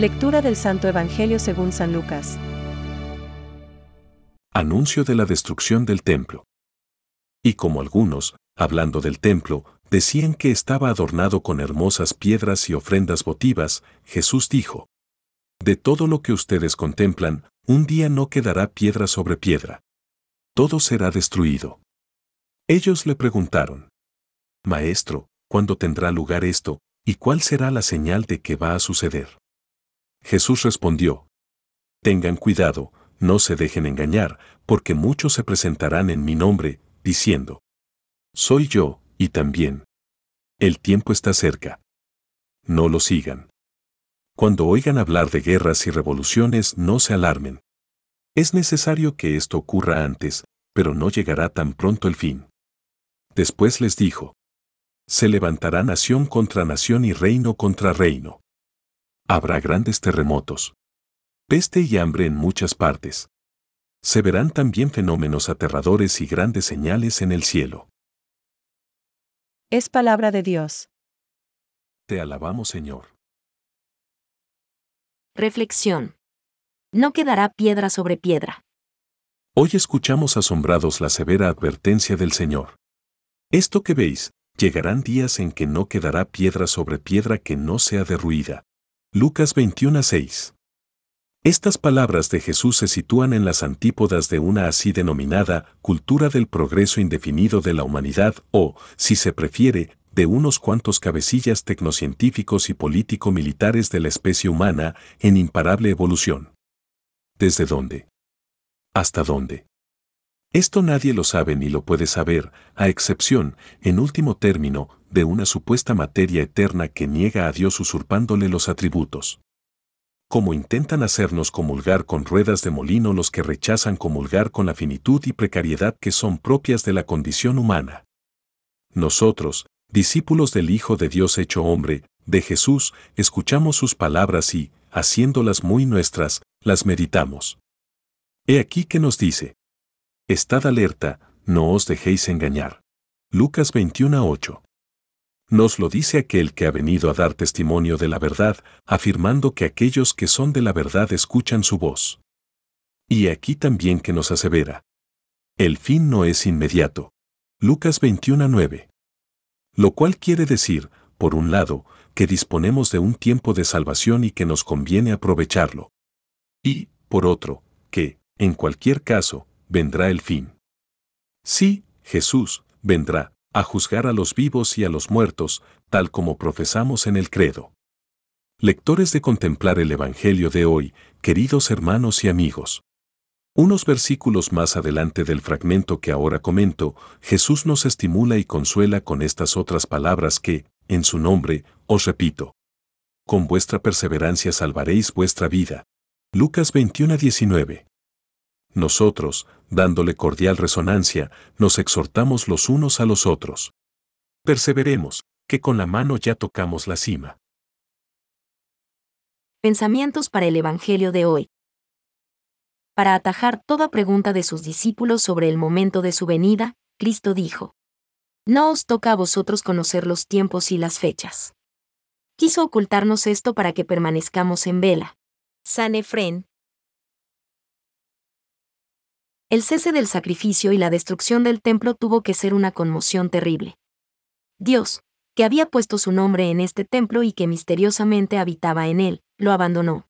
Lectura del Santo Evangelio según San Lucas. Anuncio de la destrucción del templo. Y como algunos, hablando del templo, decían que estaba adornado con hermosas piedras y ofrendas votivas, Jesús dijo: «De todo lo que ustedes contemplan, un día no quedará piedra sobre piedra. Todo será destruido». Ellos le preguntaron: «Maestro, ¿cuándo tendrá lugar esto, y cuál será la señal de que va a suceder?». Jesús respondió: «Tengan cuidado, no se dejen engañar, porque muchos se presentarán en mi nombre, diciendo: soy yo, y también. El tiempo está cerca. No lo sigan. Cuando oigan hablar de guerras y revoluciones, no se alarmen. Es necesario que esto ocurra antes, pero no llegará tan pronto el fin». Después les dijo: «Se levantará nación contra nación y reino contra reino. Habrá grandes terremotos, peste y hambre en muchas partes. Se verán también fenómenos aterradores y grandes señales en el cielo». Es palabra de Dios. Te alabamos, Señor. Reflexión. No quedará piedra sobre piedra. Hoy escuchamos asombrados la severa advertencia del Señor. Esto que veis, llegarán días en que no quedará piedra sobre piedra que no sea derruida. Lucas 21:6. Estas palabras de Jesús se sitúan en las antípodas de una así denominada cultura del progreso indefinido de la humanidad o, si se prefiere, de unos cuantos cabecillas tecnocientíficos y político-militares de la especie humana en imparable evolución. ¿Desde dónde? ¿Hasta dónde? Esto nadie lo sabe ni lo puede saber, a excepción, en último término, de una supuesta materia eterna que niega a Dios usurpándole los atributos. Como intentan hacernos comulgar con ruedas de molino los que rechazan comulgar con la finitud y precariedad que son propias de la condición humana. Nosotros, discípulos del Hijo de Dios hecho hombre, de Jesús, escuchamos sus palabras y, haciéndolas muy nuestras, las meditamos. He aquí que nos dice: «Estad alerta, no os dejéis engañar». Lucas 21:8. Nos lo dice aquel que ha venido a dar testimonio de la verdad, afirmando que aquellos que son de la verdad escuchan su voz. Y aquí también que nos asevera: el fin no es inmediato. Lucas 21:9. Lo cual quiere decir, por un lado, que disponemos de un tiempo de salvación y que nos conviene aprovecharlo. Y, por otro, que, en cualquier caso, vendrá el fin. Sí, Jesús vendrá a juzgar a los vivos y a los muertos, tal como profesamos en el credo. Lectores de Contemplar el Evangelio de hoy, queridos hermanos y amigos. Unos versículos más adelante del fragmento que ahora comento, Jesús nos estimula y consuela con estas otras palabras que, en su nombre, os repito: con vuestra perseverancia salvaréis vuestra vida. Lucas 21:19. Nosotros, dándole cordial resonancia, nos exhortamos los unos a los otros: perseveremos, que con la mano ya tocamos la cima. Pensamientos para el Evangelio de hoy. Para atajar toda pregunta de sus discípulos sobre el momento de su venida, Cristo dijo: «No os toca a vosotros conocer los tiempos y las fechas». Quiso ocultarnos esto para que permanezcamos en vela. San Efrén. El cese del sacrificio y la destrucción del templo tuvo que ser una conmoción terrible. Dios, que había puesto su nombre en este templo y que misteriosamente habitaba en él, lo abandonó.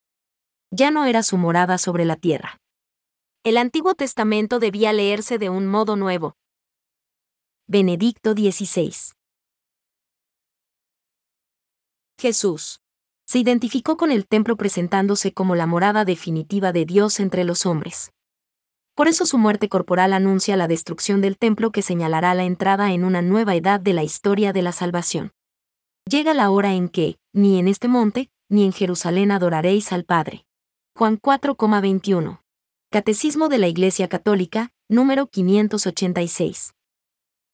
Ya no era su morada sobre la tierra. El Antiguo Testamento debía leerse de un modo nuevo. Benedicto XVI. Jesús se identificó con el templo presentándose como la morada definitiva de Dios entre los hombres. Por eso su muerte corporal anuncia la destrucción del templo que señalará la entrada en una nueva edad de la historia de la salvación. Llega la hora en que, ni en este monte, ni en Jerusalén adoraréis al Padre. Juan 4:21. Catecismo de la Iglesia Católica, número 586.